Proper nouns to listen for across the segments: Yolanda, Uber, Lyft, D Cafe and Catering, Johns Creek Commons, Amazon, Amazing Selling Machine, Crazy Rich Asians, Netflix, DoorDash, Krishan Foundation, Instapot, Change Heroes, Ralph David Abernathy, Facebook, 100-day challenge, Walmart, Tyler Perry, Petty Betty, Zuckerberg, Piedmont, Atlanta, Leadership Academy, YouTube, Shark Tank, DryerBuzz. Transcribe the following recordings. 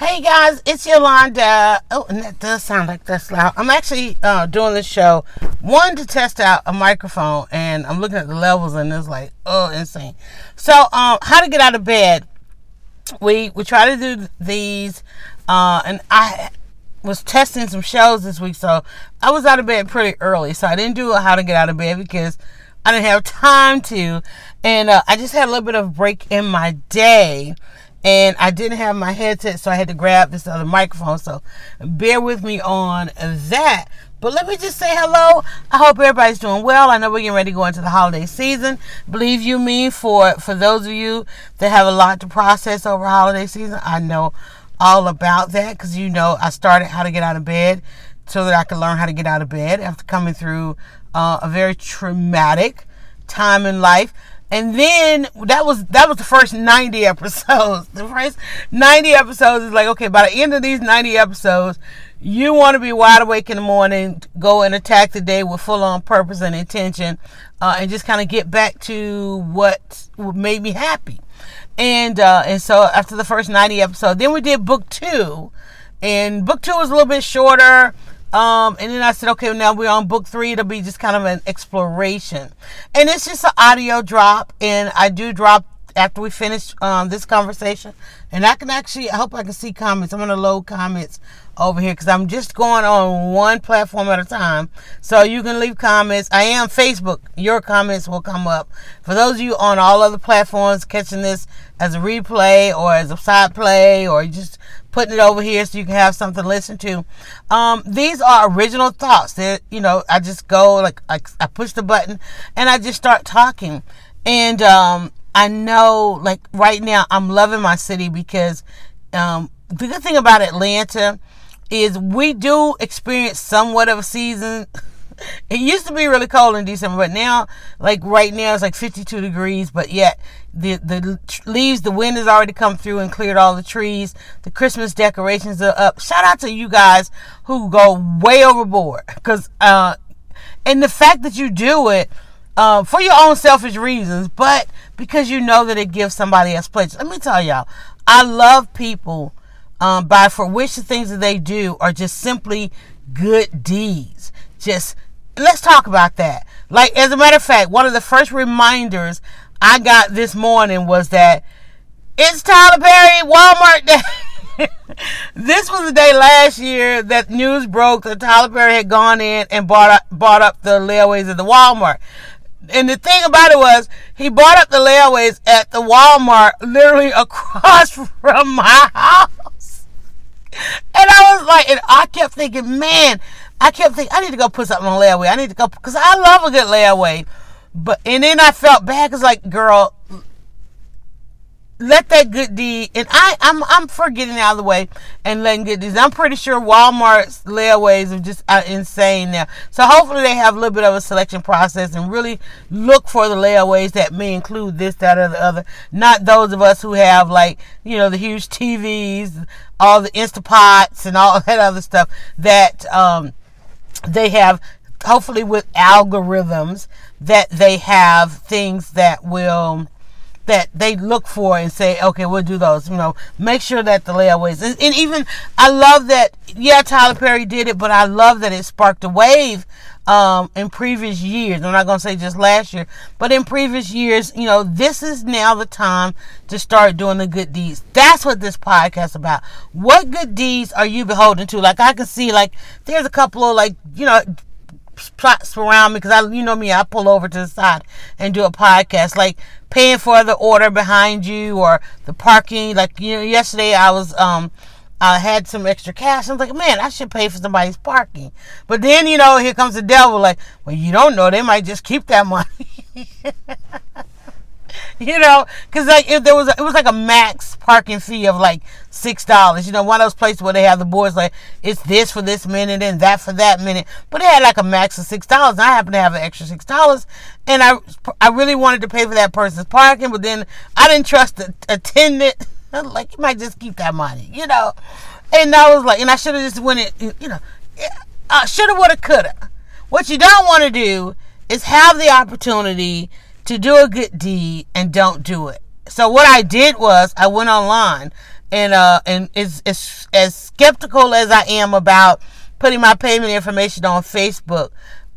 Hey guys, it's Yolanda. Oh, and that does sound like that's loud. I'm actually doing this show, one, to test out a microphone, and I'm looking at the levels, and it's like, oh, insane. So, how to get out of bed. We try to do these, and I was testing some shows this week, so I was out of bed pretty early, so I didn't do a how to get out of bed because I didn't have time to, and I just had a little bit of a break in my day. And I didn't have my headset, so I had to grab this other microphone. So bear with me on that. But let me just say hello. I hope everybody's doing well. I know we're getting ready to go into the holiday season. Believe you me, for those of you that have a lot to process over holiday season, I know all about that. Because you know I started how to get out of bed so that I could learn how to get out of bed after coming through a very traumatic time in life. And then that was the first 90 episodes. The first 90 episodes is like, okay, by the end of these 90 episodes, you want to be wide awake in the morning, go and attack the day with full-on purpose and intention, and just kind of get back to what made me happy. And so after the first 90 episodes, then we did book 2. And book 2 was a little bit shorter. And then I said, okay, now we're on book 3. It'll be just kind of an exploration. And it's just an audio drop. And I do drop after we finish this conversation. And I can actually, I hope I can see comments. I'm going to load comments over here because I'm just going on one platform at a time. So you can leave comments. I am Facebook. Your comments will come up. For those of you on all other platforms catching this as a replay or as a side play or just putting it over here so you can have something to listen to. These are original thoughts that, you know, I just go like, I push the button and I just start talking. And, I know like right now I'm loving my city because, the good thing about Atlanta is we do experience somewhat of a season. It used to be really cold in December, but now, like right now, it's like 52 degrees, but yet the leaves, the wind has already come through and cleared all the trees. The Christmas decorations are up. Shout out to you guys who go way overboard. Because, and the fact that you do it for your own selfish reasons, but because you know that it gives somebody else pleasure. Let me tell y'all, I love people by for which the things that they do are just simply good deeds. Just let's talk about that. Like, as a matter of fact, one of the first reminders I got this morning was that it's Tyler Perry Walmart Day. This was the day last year that news broke that Tyler Perry had gone in and bought up the layaways at the Walmart. And the thing about it was, he bought up the layaways at the Walmart literally across from my house. And I was like, and I kept thinking, man. I kept thinking, I need to go put something on layaway. I need to go, because I love a good layaway. And then I felt bad, because like, girl, let that good deed, and I'm for getting out of the way and letting good deeds. I'm pretty sure Walmart's layaways are just insane now. So hopefully they have a little bit of a selection process and really look for the layaways that may include this, that, or the other. Not those of us who have like, you know, the huge TVs, all the Instapots and all that other stuff that, they have, hopefully with algorithms, that they have things that will, that they look for and say, okay, we'll do those, you know, make sure that the layaways, and even, I love that, yeah, Tyler Perry did it, but I love that it sparked a wave, in previous years. I'm not going to say just last year, but in previous years, you know, this is now the time to start doing the good deeds. That's what this podcast is about. What good deeds are you beholden to? Like, I can see, like, there's a couple of, like, you know, plots around me, because I, you know me, I pull over to the side and do a podcast, like paying for the order behind you or the parking. Like, you know, yesterday I was, I had some extra cash. I was like, man, I should pay for somebody's parking. But then, you know, here comes the devil. Like, well, you don't know. They might just keep that money. You know, because like if there was, it was like a max parking fee of like $6. You know, one of those places where they have the boards like it's this for this minute and that for that minute, but they had like a max of $6. And I happened to have an extra $6, and I really wanted to pay for that person's parking, but then I didn't trust the attendant. I'm like, you might just keep that money, you know. And I was like, and I should have just went it, you know. I shoulda, woulda, coulda. What you don't want to do is have the opportunity to do a good deed and don't do it. So what I did was I went online, and as skeptical as I am about putting my payment information on Facebook,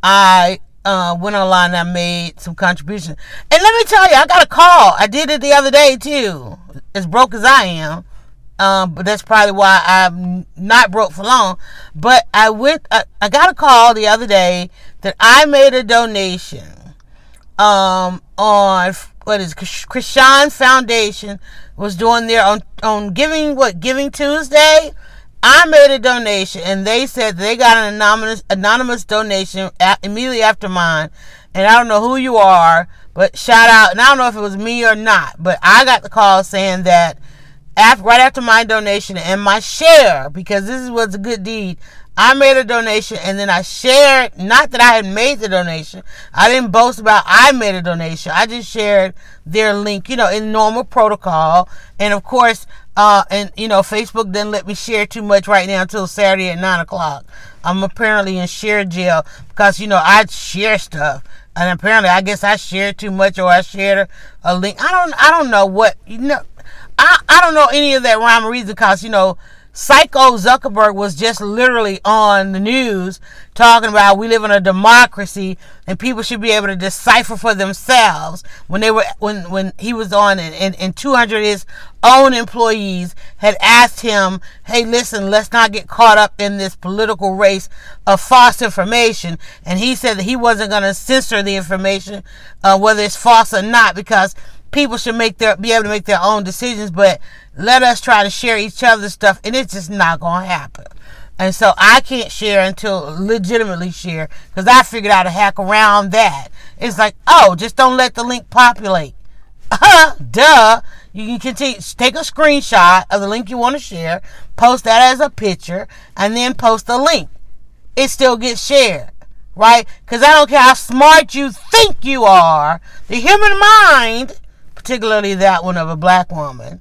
I went online and I made some contributions. And let me tell you, I got a call. I did it the other day too. As broke as I am. But that's probably why I'm not broke for long. But I got a call the other day that I made a donation on Krishan Foundation was doing their on Giving Tuesday. I made a donation, and they said they got an anonymous donation immediately after mine. And I don't know who you are, but shout out. And I don't know if it was me or not, but I got the call saying that right after my donation and my share, because this was a good deed, I made a donation and then I shared, not that I had made the donation. I didn't boast about I made a donation. I just shared their link, you know, in normal protocol. And of course, and you know, Facebook didn't let me share too much right now until Saturday at 9:00. I'm apparently in share jail because, you know, I share stuff. And apparently I guess I shared too much, or I shared a link. I don't know what, you know. I don't know any of that rhyme or reason, because, you know, Psycho Zuckerberg was just literally on the news talking about we live in a democracy and people should be able to decipher for themselves when he was on, and 200 of his own employees had asked him, hey, listen, let's not get caught up in this political race of false information. And he said that he wasn't going to censor the information, whether it's false or not, because people should be able to make their own decisions, but let us try to share each other's stuff, and it's just not going to happen. And so I can't share until legitimately share, because I figured out a hack around that. It's like, oh, just don't let the link populate. Duh. You can continue, take a screenshot of the link you want to share, post that as a picture, and then post the link. It still gets shared. Right? Because I don't care how smart you think you are, the human mind, particularly that one of a black woman.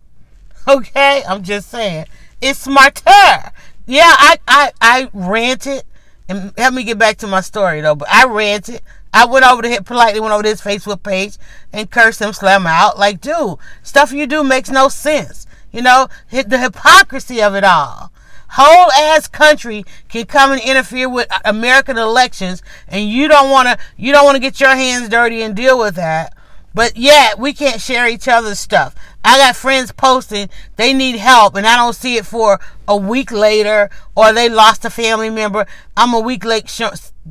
Okay? I'm just saying. It's smarter. Yeah, I ranted. And help me get back to my story, though. But I ranted. I went over to him, politely went over to his Facebook page and cursed him, slam out. Like, dude, stuff you do makes no sense. You know? The hypocrisy of it all. Whole ass country can come and interfere with American elections, and you don't want to get your hands dirty and deal with that. But yet, we can't share each other's stuff. I got friends posting they need help, and I don't see it for a week later, or they lost a family member. I'm a week late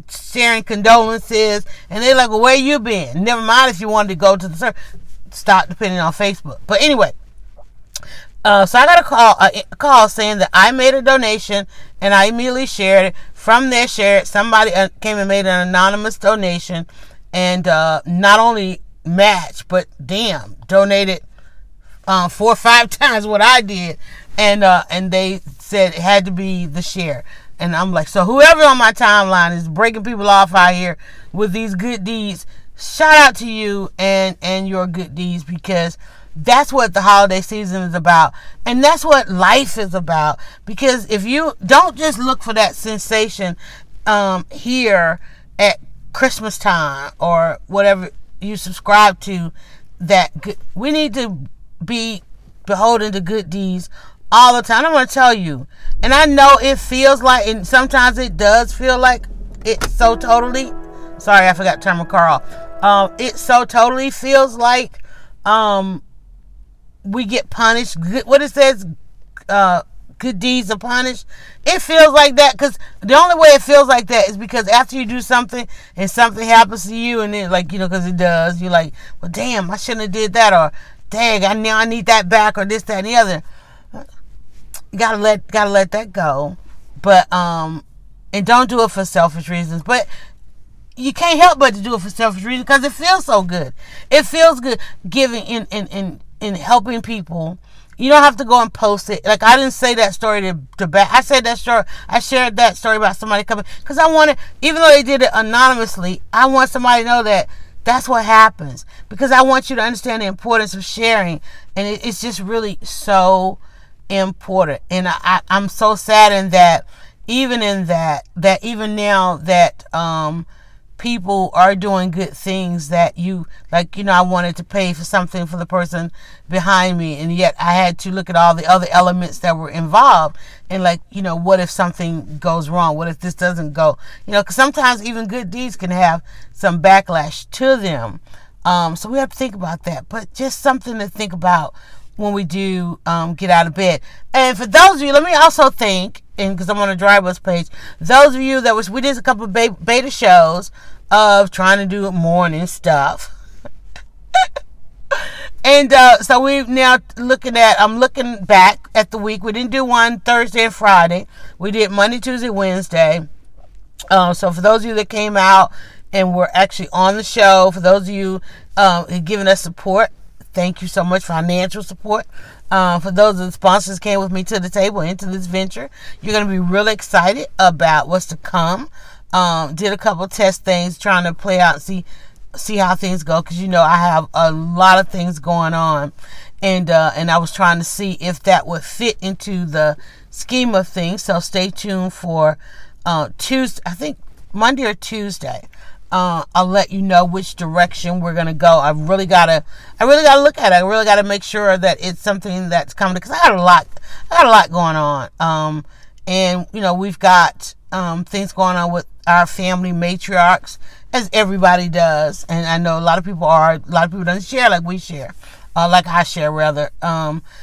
sharing condolences, and they're like, well, where you been? Never mind if you wanted to go to the service. Stop depending on Facebook. But anyway, so I got a call saying that I made a donation, and I immediately shared it. From their share, somebody came and made an anonymous donation, and not only match, but damn, donated 4 or 5 times what I did, and they said it had to be the share. And I'm like, so whoever on my timeline is breaking people off out here with these good deeds, shout out to you and your good deeds, because that's what the holiday season is about, and that's what life is about. Because if you don't just look for that sensation here at Christmas time or whatever you subscribe to, we need to be beholden to good deeds all the time. I'm going to tell you, and I know it feels like, and sometimes it does feel like it's so totally, sorry, I forgot to turn my car off. It so totally feels like we get punished. What it says, good deeds are punished. It feels like that, because the only way it feels like that is because after you do something and something happens to you, and then, like, you know, because it does, you're like, well, damn, I shouldn't have did that, or dang, I need that back, or this, that, and the other. Gotta let that go, but and don't do it for selfish reasons. But you can't help but to do it for selfish reasons because it feels so good. It feels good giving and helping people. You don't have to go and post it. Like, I didn't say that story to back. I said that story. I shared that story about somebody coming because I wanted, even though they did it anonymously, I want somebody to know that that's what happens, because I want you to understand the importance of sharing. And it's just really so important. And I'm so saddened that even now that people are doing good things that you, like, you know, I wanted to pay for something for the person behind me, and yet I had to look at all the other elements that were involved, and, like, you know, what if something goes wrong? What if this doesn't go? You know, because sometimes even good deeds can have some backlash to them. So we have to think about that. But just something to think about when we do get out of bed. And for those of you, let me also think, and because I'm on a DryerBuzz page, those of you that we did a couple of beta shows of trying to do morning stuff. And so we're now looking back at the week. We didn't do one Thursday and Friday. We did Monday, Tuesday, Wednesday. So for those of you that came out and were actually on the show, for those of you giving us support, thank you so much, financial support. For those of the sponsors came with me to the table into this venture. You're going to be really excited about what's to come. Did a couple test things, trying to play out and see how things go. Because, you know, I have a lot of things going on. And I was trying to see if that would fit into the scheme of things. So stay tuned for Tuesday. I think Monday or Tuesday. I'll let you know which direction we're gonna go. I really gotta look at it. I really gotta make sure that it's something that's coming, because I got a lot going on. And you know, we've got things going on with our family matriarchs, as everybody does. And I know a lot of people don't share like we share, like I share rather.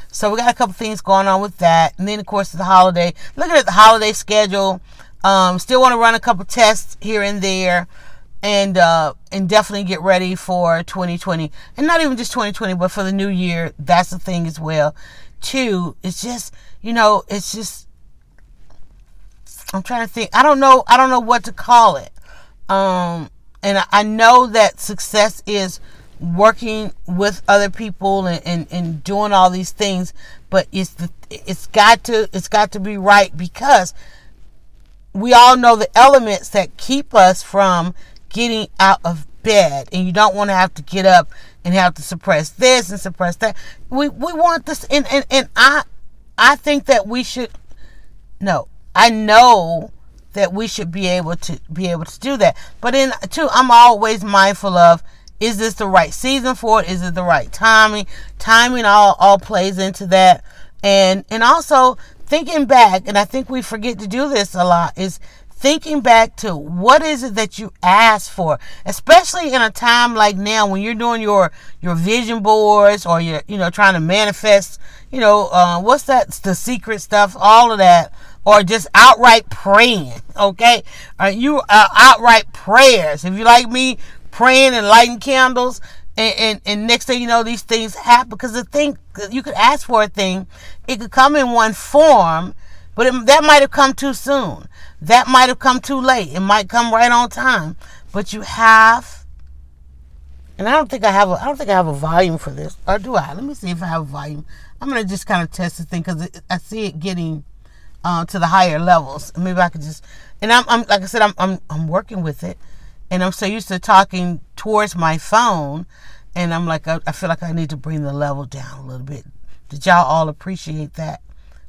So we got a couple things going on with that, and then of course the holiday. Looking at the holiday schedule, still want to run a couple tests here and there. And definitely get ready for 2020, and not even just 2020, but for the new year. That's the thing as well, too. It's just, you know, it's just, I'm trying to think. I don't know what to call it. And I know that success is working with other people and doing all these things, but it's got to be right, because we all know the elements that keep us from getting out of bed, and you don't want to have to get up and have to suppress this and suppress that. We want this, and I think that we should. No, I know that we should be able to do that. But then too, I'm always mindful of, is this the right season for it? Is it the right timing? Timing all plays into that, and also thinking back, and I think we forget to do this a lot, is thinking back to what is it that you asked for, especially in a time like now when you're doing your vision boards, or you're, you know, trying to manifest, you know, what's that, the secret stuff, all of that, or just outright praying. Okay, you are outright prayers. If you like me, praying and lighting candles, and next thing you know, these things happen, because the thing you could ask for, a thing, it could come in one form, but that might have come too soon. That might have come too late. It might come right on time. But you have, and I don't think I have a volume for this. Or do I? Let me see if I have a volume. I'm going to just kind of test this thing, because I see it getting to the higher levels. Maybe I could just, and I'm like I said, I'm working with it, and I'm so used to talking towards my phone, and I'm like, I feel like I need to bring the level down a little bit. Did y'all all appreciate that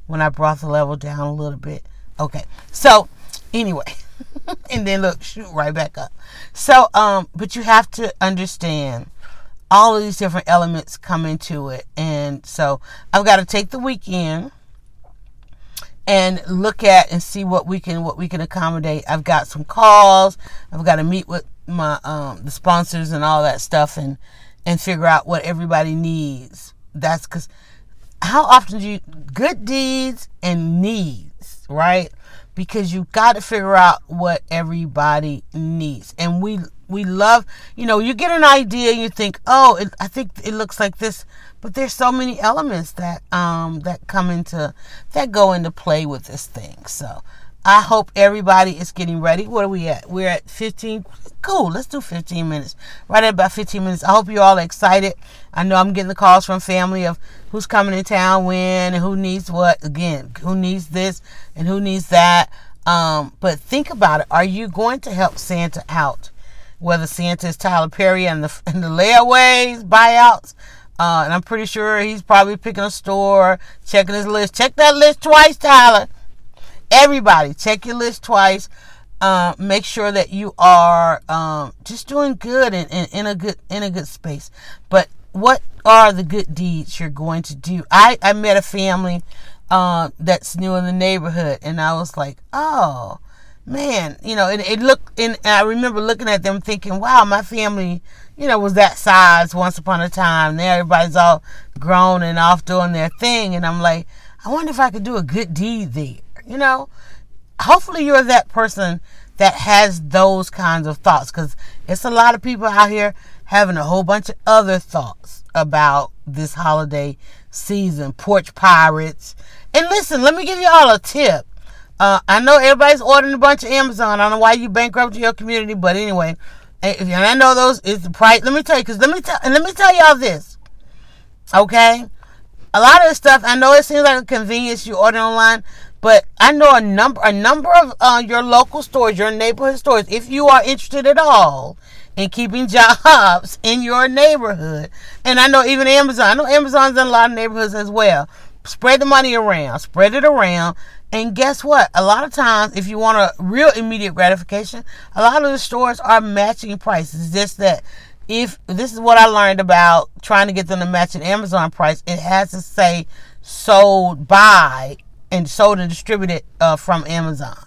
when I brought the level down a little bit? Okay, so anyway, and then look, shoot right back up. So, but you have to understand all of these different elements come into it. And so I've got to take the weekend and look at and see what we can accommodate. I've got some calls. I've got to meet with my, the sponsors and all that stuff, and figure out what everybody needs. That's because how often do you, good deeds and needs, right? Because you've got to figure out what everybody needs. And we love, you know, you get an idea and you think, oh, I think it looks like this, but there's so many elements that that go into play with this thing. So I hope everybody is getting ready. What are we at? We're at 15. Cool. Let's do 15 minutes. Right at about 15 minutes. I hope you're all excited. I know I'm getting the calls from family of who's coming to town when and who needs what. Again, who needs this and who needs that. But think about it. Are you going to help Santa out? Whether Santa is Tyler Perry and the layaways, buyouts. And I'm pretty sure he's probably picking a store, checking his list. Check that list twice, Tyler. Everybody, check your list twice. Make sure that you are just doing good and in a good space. But what are the good deeds you're going to do? I met a family that's new in the neighborhood, and I was like, oh man, it looked, and I remember looking at them thinking, wow, my family, was that size once upon a time. Now everybody's all grown and off doing their thing, and I'm like, I wonder if I could do a good deed there. Hopefully you're that person that has those kinds of thoughts, because it's a lot of people out here having a whole bunch of other thoughts about this holiday season, porch pirates. And listen, let me give you all a tip. I know everybody's ordering a bunch of Amazon. I don't know why you bankrupt your community, but anyway, and I know those is the price. Let me tell you, let me tell y'all this, okay? A lot of the stuff, I know it seems like a convenience you order online, but I know a number of your local stores, your neighborhood stores, if you are interested at all in keeping jobs in your neighborhood, and I know even Amazon, I know Amazon's in a lot of neighborhoods as well. Spread the money around, spread it around, and guess what? A lot of times, if you want a real immediate gratification, a lot of the stores are matching prices. It's just that, if this is what I learned about trying to get them to match an Amazon price, it has to say sold by and sold and distributed from Amazon,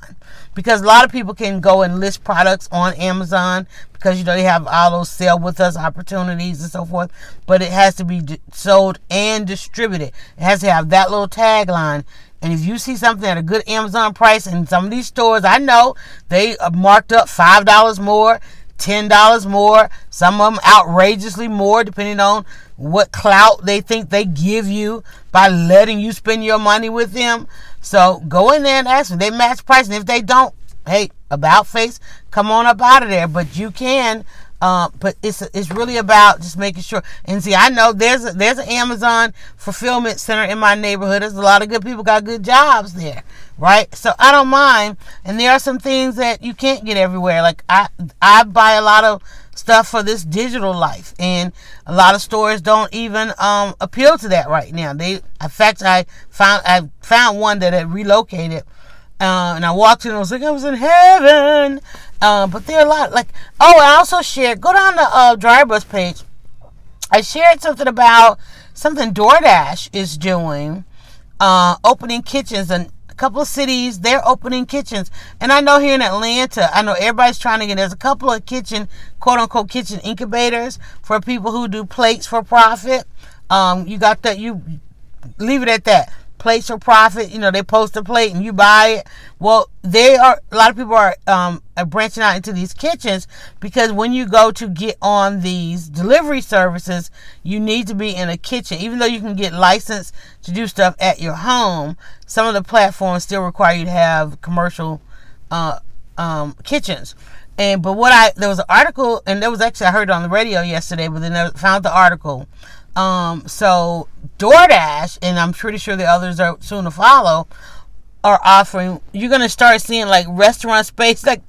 because a lot of people can go and list products on Amazon because they have all those sell with us opportunities and so forth, but it has to be sold and distributed. It has to have that little tagline. And if you see something at a good Amazon price, and some of these stores, I know they are marked up $5 more, $10 more, some of them outrageously more, depending on what clout they think they give you by letting you spend your money with them. So go in there and ask them. They match price, and if they don't, hey, about face, come on up out of there. But you can, but it's really about just making sure. And see, I know there's an Amazon fulfillment center in my neighborhood. There's a lot of good people got good jobs there, right? So I don't mind. And there are some things that you can't get everywhere. Like I buy a lot of stuff for this digital life, and a lot of stores don't even appeal to that right now. I found one that had relocated. And I walked in and I was like, I was in heaven. But there are a lot. I also shared, go down the DryerBuzz page. I shared something about something DoorDash is doing, opening kitchens. And a couple of cities, they're opening kitchens. And I know here in Atlanta, I know everybody's trying to get, there's a couple of kitchen, quote unquote, kitchen incubators for people who do plates for profit. You got that, you leave it at that. Plates for profit, they post a plate and you buy it. Well, a lot of people are branching out into these kitchens, because when you go to get on these delivery services, you need to be in a kitchen. Even though you can get licensed to do stuff at your home, some of the platforms still require you to have commercial kitchens. And but there was an article, and there was actually, I heard it on the radio yesterday, but then I found the article. So DoorDash, and I'm pretty sure the others are soon to follow, are offering, you're going to start seeing like restaurant space, like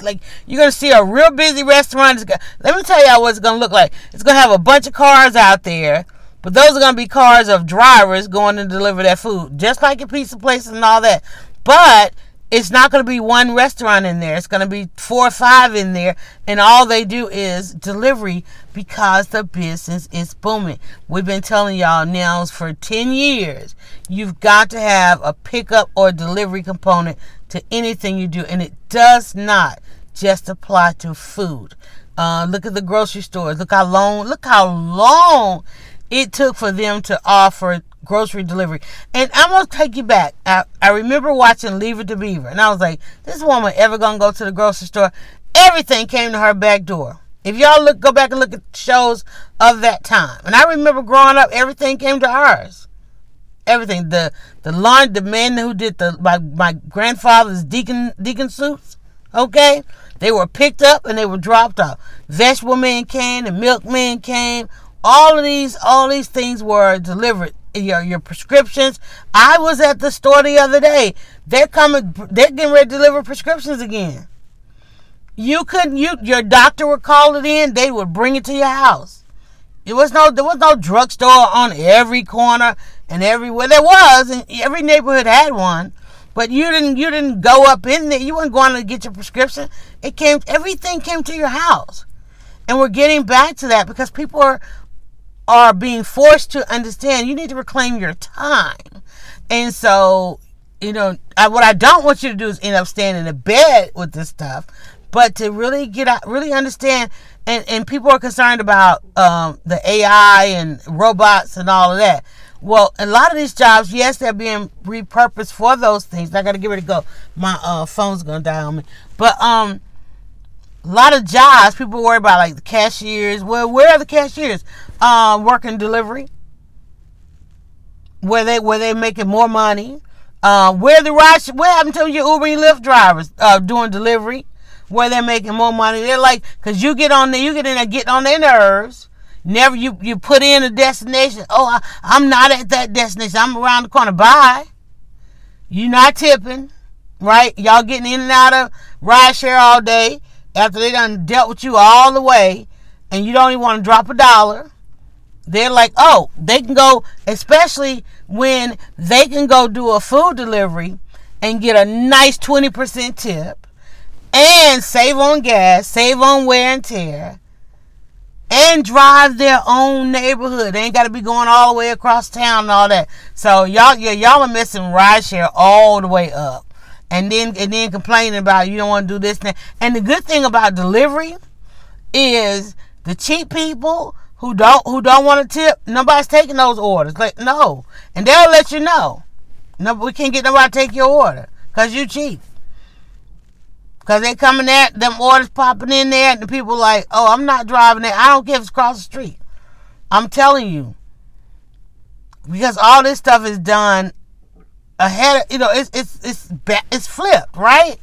you're going to see a real busy restaurant. Let me tell y'all what it's going to look like. It's going to have a bunch of cars out there, but those are going to be cars of drivers going to deliver that food, just like a pizza place and all that. But it's not going to be one restaurant in there. It's going to be 4 or 5 in there. And all they do is delivery, because the business is booming. We've been telling y'all now for 10 years, you've got to have a pickup or delivery component to anything you do. And it does not just apply to food. Look at the grocery stores. Look how long it took for them to offer grocery delivery. And I'm going to take you back. I remember watching Leave It to Beaver, and I was like, this woman ever going to go to the grocery store? Everything came to her back door. If y'all go back and look at shows of that time. And I remember growing up, everything came to ours. everything. The line, the men who did my grandfather's deacon suits, okay? They were picked up and they were dropped off. Vegetable men came, the milkmen came. All these things were delivered. Your prescriptions. I was at the store the other day. They're getting ready to deliver prescriptions again. Your doctor would call it in, they would bring it to your house. There was no drugstore on every corner and everywhere. There was, and every neighborhood had one. But you didn't go up in there. You weren't going to get your prescription. Everything came to your house. And we're getting back to that because people are being forced to understand you need to reclaim your time. And so, what I don't want you to do is end up staying in the bed with this stuff, but to really get out, really understand. And people are concerned about the AI and robots and all of that. Well, a lot of these jobs, yes, they're being repurposed for those things. I got to give it a go. My phone's going to die on me. But a lot of jobs, people worry about, like, the cashiers. Well, where are the cashiers? Working delivery. Where they making more money. What happened to your Uber and Lyft drivers doing delivery? Where they're making more money. They're like, because you get on their nerves. Never you put in a destination. Oh, I'm not at that destination. I'm around the corner. Bye. You're not tipping, right? Y'all getting in and out of rideshare all day after they done dealt with you all the way, and you don't even want to drop a dollar. They're like, oh, they can go, especially when they can go do a food delivery and get a nice 20% tip and save on gas, save on wear and tear. And drive their own neighborhood. They ain't got to be going all the way across town and all that. So y'all are missing rideshare all the way up, and then complaining about you don't want to do this. And the good thing about delivery is the cheap people who don't want to tip. Nobody's taking those orders. Like no, and they'll let you know. No, we can't get nobody to take your order because you cheap. Because they coming at them orders popping in there, and the people like, oh, I'm not driving there. I don't care if it's across the street. I'm telling you. Because all this stuff is done ahead of, it's flipped, right?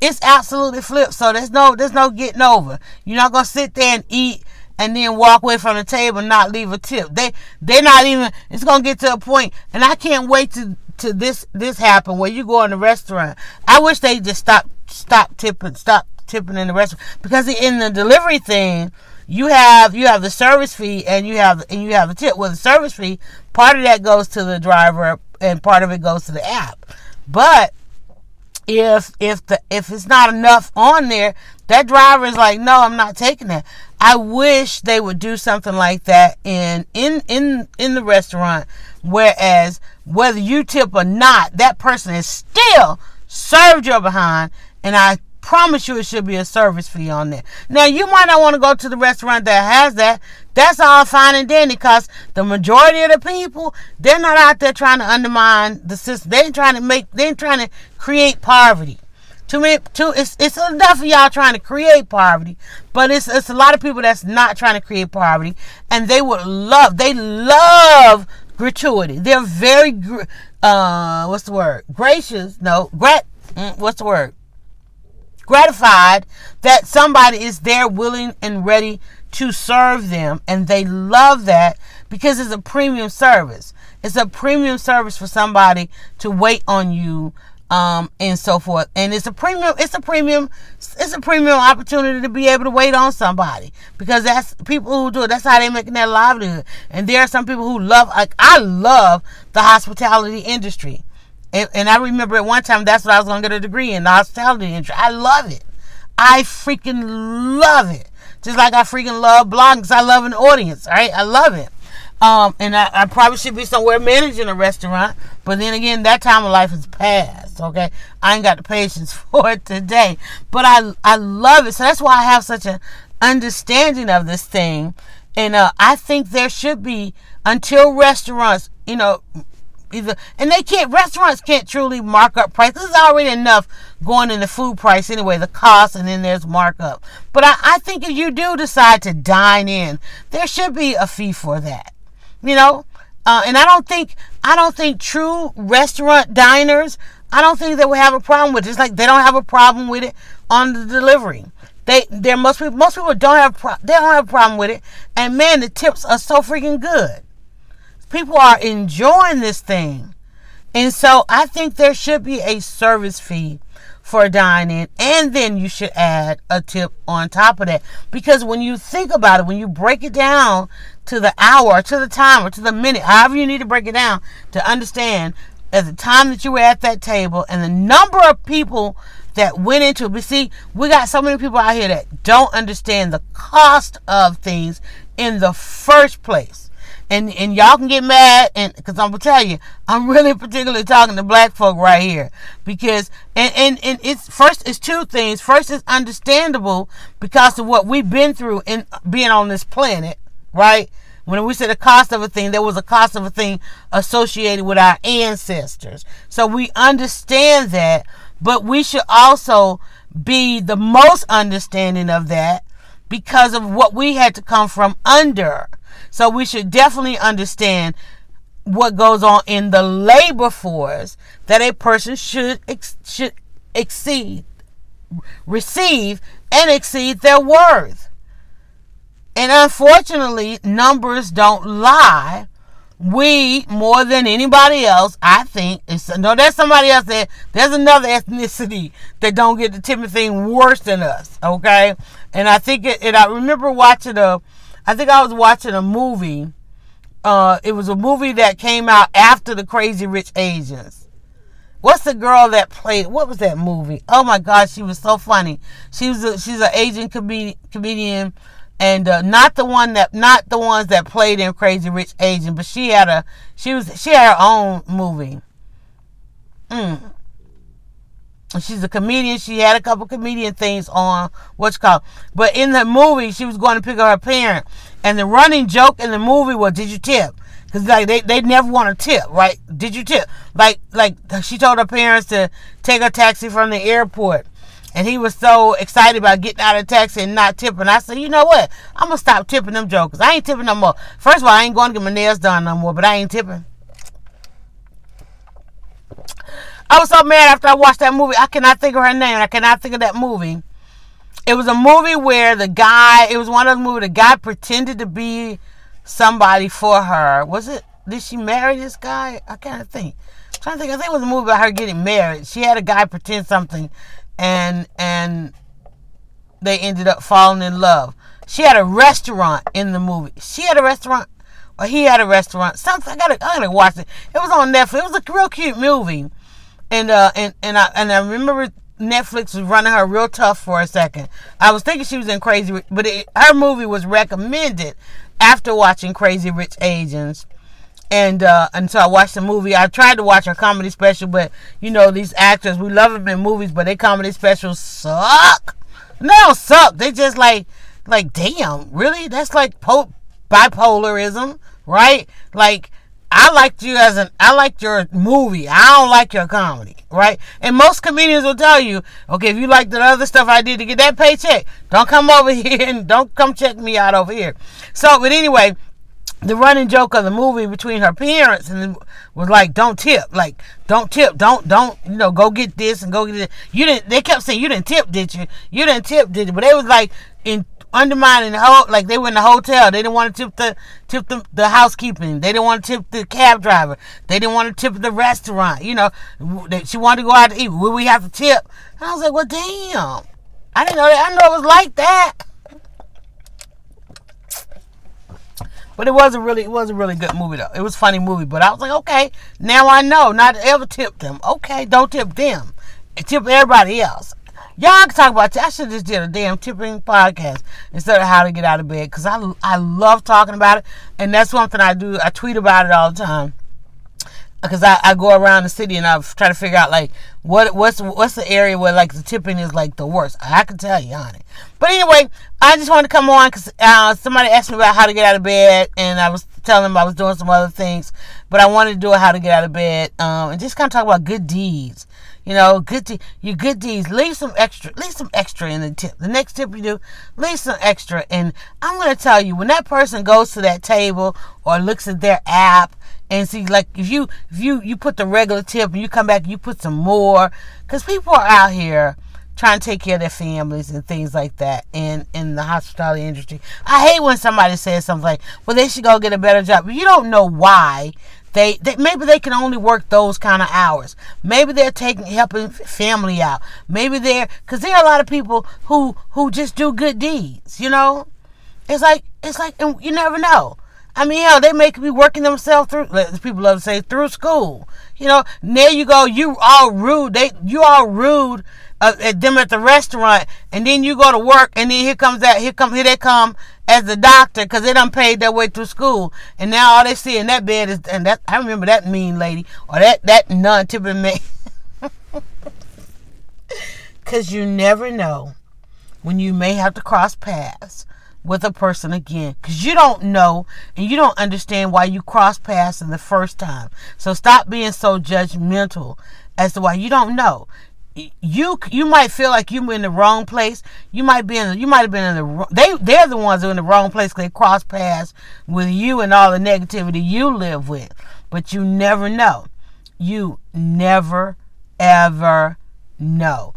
It's absolutely flipped. So there's no getting over. You're not going to sit there and eat and then walk away from the table and not leave a tip. They're not even, it's going to get to a point, and I can't wait to this happen where you go in the restaurant. I wish they just stop tipping in the restaurant, because in the delivery thing, you have the service fee and you have the tip. Well, the service fee, part of that goes to the driver and part of it goes to the app. But if it's not enough on there, that driver is like, no, I'm not taking that. I wish they would do something like that in the restaurant. Whereas whether you tip or not, that person is still served your behind, and I promise you it should be a service fee on there. Now, you might not want to go to the restaurant that has that. That's all fine and dandy, because the majority of the people, they're not out there trying to undermine the system. They ain't trying to create poverty. It's enough of y'all trying to create poverty, but it's a lot of people that's not trying to create poverty, and they love gratuity. They're very, gratified that somebody is there willing and ready to serve them, and they love that because it's a premium service. It's a premium service for somebody to wait on you. And so forth. And it's a premium opportunity to be able to wait on somebody, because that's people who do it. That's how they're making their livelihood. And there are some people who love, like I love the hospitality industry. And I remember at one time, that's what I was going to get a degree in, the hospitality industry. I love it. I freaking love it. Just like I freaking love blogging, because I love an audience, right? I love it. And I probably should be somewhere managing a restaurant. But then again, that time of life is past, okay? I ain't got the patience for it today. But I love it. So that's why I have such an understanding of this thing. And I think there should be, until restaurants, restaurants can't truly mark up price. There's already enough going in the food price anyway, the cost, and then there's markup. But I think if you do decide to dine in, there should be a fee for that. And I don't think I don't think true restaurant diners, I don't think they would have a problem with it. It's like they don't have a problem with it on the delivery. Most people don't have a problem with it. And man, the tips are so freaking good. People are enjoying this thing. And so I think there should be a service fee for dine-in, and then you should add a tip on top of that. Because when you think about it, when you break it down to the hour, to the time, or to the minute, however you need to break it down to understand at the time that you were at that table and the number of people that went into it. But see, we got so many people out here that don't understand the cost of things in the first place. And y'all can get mad, and because I'm gonna tell you, I'm really particularly talking to black folk right here, because and it's two things. First, it's understandable because of what we've been through in being on this planet, right? When we said the cost of a thing, there was a cost of a thing associated with our ancestors, so we understand that. But we should also be the most understanding of that because of what we had to come from under. So we should definitely understand what goes on in the labor force that a person should receive and exceed their worth. And unfortunately, numbers don't lie. We, more than anybody else, I think, there's somebody else that, there's another ethnicity that don't get the tipping thing worse than us, okay? And I think, I was watching a movie. It was a movie that came out after the Crazy Rich Asians. What's the girl that played? What was that movie? Oh my gosh, she was so funny. She's an Asian comedian, and not the ones that played in Crazy Rich Asians, but she had her own movie. She's a comedian. She had a couple comedian things on but in the movie, she was going to pick up her parent, and the running joke in the movie was, "Did you tip?" Because like they never want to tip, right? Did you tip? Like she told her parents to take a taxi from the airport, and he was so excited about getting out of the taxi and not tipping. I said, you know what? I'm gonna stop tipping them jokers. I ain't tipping no more. First of all, I ain't going to get my nails done no more, but I ain't tipping. I was so mad after I watched that movie. I cannot think of her name. I cannot think of that movie. It was a movie where the guy pretended to be somebody for her. Was it? Did she marry this guy? I can't think. I'm trying to think. I think it was a movie about her getting married. She had a guy pretend something, and they ended up falling in love. She had a restaurant in the movie. She had a restaurant. Or he had a restaurant. Something. I gotta watch it. It was on Netflix. It was a real cute movie. And I remember Netflix was running her real tough for a second. I was thinking she was in Crazy Rich, but her movie was recommended after watching Crazy Rich Asians, and so I watched the movie. I tried to watch her comedy special, but you know these actors, we love them in movies, but their comedy specials suck. No, they don't suck. They just like damn, really? That's like bipolarism, right? Like. I liked your movie. I don't like your comedy, right? And most comedians will tell you, okay, if you like the other stuff I did to get that paycheck, don't come over here and don't come check me out over here. So, but anyway, the running joke of the movie between her parents and was like, "Don't tip, don't go get this and go get it." They kept saying, "You didn't tip, did you? You didn't tip, did you?" But they was like undermining the whole, like they were in the hotel. They didn't want to tip the housekeeping. They didn't want to tip the cab driver. They didn't want to tip the restaurant. You know, she wanted to go out to eat. Would we have to tip? And I was like, well, damn. I didn't know that. I didn't know it was like that. But it was a really good movie though. It was a funny movie. But I was like, okay, now I know not to ever tip them. Okay, don't tip them. Tip everybody else. Y'all can talk about that. I should have just did a damn tipping podcast instead of how to get out of bed. Because I love talking about it. And that's one thing I do. I tweet about it all the time. Because I go around the city and I try to figure out, like, what's the area where, like, the tipping is, like, the worst. I can tell you on it. But anyway, I just wanted to come on because somebody asked me about how to get out of bed. And I was telling them I was doing some other things. But I wanted to do a how to get out of bed. And just kind of talk about good deeds. You know, your good deeds. Leave some extra in the tip. The next tip you do, leave some extra. And I'm going to tell you, when that person goes to that table or looks at their app And see, like, if you put the regular tip and you come back and you put some more, because people are out here trying to take care of their families and things like that in the hospitality industry. I hate when somebody says something like, well, they should go get a better job. You don't know why. They maybe they can only work those kind of hours. Maybe they're helping family out. Maybe because there are a lot of people who just do good deeds, you know? It's like, and you never know. I mean, hell, they may be working themselves through, people love to say, through school. You know, and there you go, you all rude at them at the restaurant, and then you go to work, and then here they come as the doctor, because they done paid their way through school, and now all they see in that bed is, and that, I remember that mean lady, or that nun tipping me. Because you never know when you may have to cross paths with a person again, because you don't know and you don't understand why you crossed paths in the first time. So stop being so judgmental as to why you don't know. You might feel like you were in the wrong place. You might have been in the they're the ones who are in the wrong place because they crossed paths with you and all the negativity you live with. But you never know. You never ever know.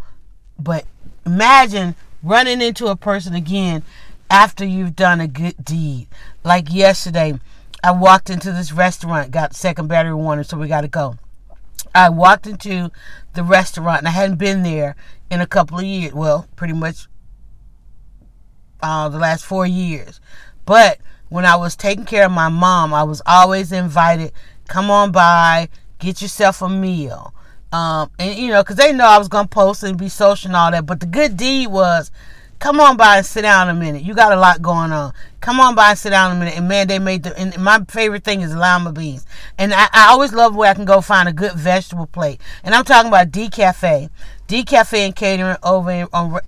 But imagine running into a person again after you've done a good deed. Like yesterday, I walked into this restaurant, got second battery warning, so we got to go. I walked into the restaurant, and I hadn't been there in a couple of years. Well, pretty much the last 4 years. But when I was taking care of my mom, I was always invited, come on by, get yourself a meal. And, you know, because they know I was going to post and be social and all that. But the good deed was, come on by and sit down a minute. You got a lot going on. Come on by and sit down a minute. And man, they made and my favorite thing is lima beans. And I always love where I can go find a good vegetable plate. And I'm talking about D Cafe and Catering over on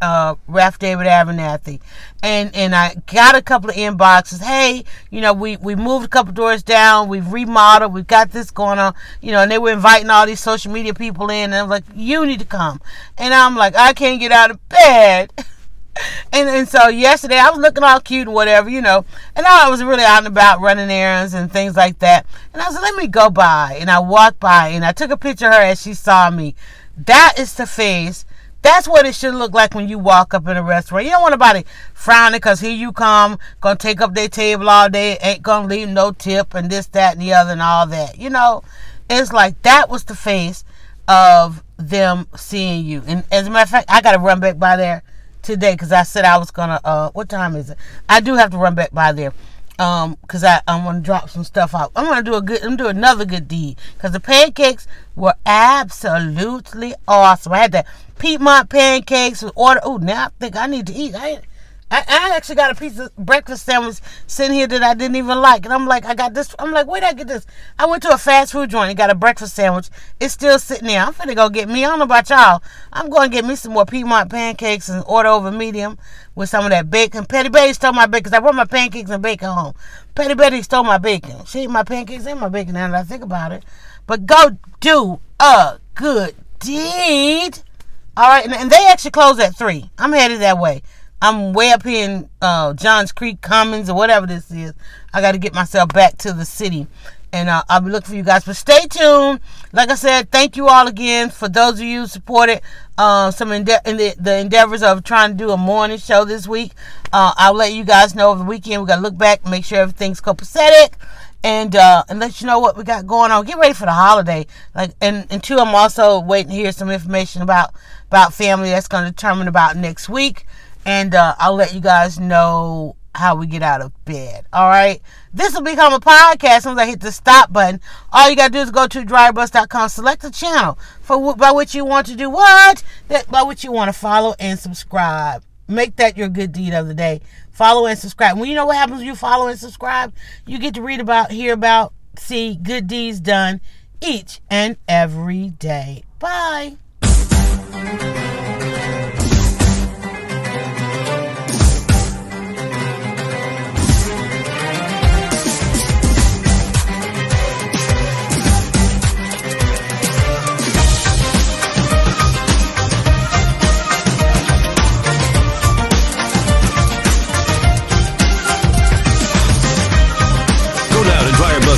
Ralph David Abernathy. And I got a couple of inboxes. Hey, you know, we moved a couple doors down. We've remodeled. We've got this going on. You know, and they were inviting all these social media people in. And I was like, you need to come. And I'm like, I can't get out of bed. And so yesterday I was looking all cute and whatever, you know, and I was really out and about running errands and things like that. And I said, let me go by. And I walked by and I took a picture of her as she saw me. That is the face. That's what it should look like when you walk up in a restaurant. You don't want nobody frowning because here you come, going to take up their table all day, ain't going to leave no tip and this, that, and the other and all that. You know, it's like that was the face of them seeing you. And as a matter of fact, I got to run back by there today because I said I was gonna what time is it? I do have to run back by there because I'm gonna drop some stuff out. I'm gonna do another good deed because the pancakes were absolutely awesome. I had the Piedmont pancakes with order. Oh, now I think I need to eat. I actually got a piece of breakfast sandwich sitting here that I didn't even like, and I'm like, I got this. I'm like, where did I get this? I went to a fast food joint and got a breakfast sandwich. It's still sitting there. I'm finna go get me. I don't know about y'all. I'm going to get me some more Piedmont pancakes and order over medium with some of that bacon. Petty Betty stole my bacon. I brought my pancakes and bacon home. Petty Betty stole my bacon. She ate my pancakes and my bacon now that I think about it. But go do a good deed. All right, and they actually close at 3:00. I'm headed that way. I'm way up here in Johns Creek Commons or whatever this is. I got to get myself back to the city. And I'll be looking for you guys. But stay tuned. Like I said, thank you all again for those of you who supported the endeavors of trying to do a morning show this week. I'll let you guys know over the weekend. We got to look back, make sure everything's copacetic. And let you know what we got going on. Get ready for the holiday. And I'm also waiting to hear some information about family. That's going to determine about next week. And I'll let you guys know how we get out of bed. All right. This will become a podcast as soon as I hit the stop button. All you got to do is go to DryerBuzz.com. Select the channel by which you want to do what? By which you want to follow and subscribe. Make that your good deed of the day. Follow and subscribe. When you know what happens when you follow and subscribe, you get to read about, hear about, see good deeds done each and every day. Bye.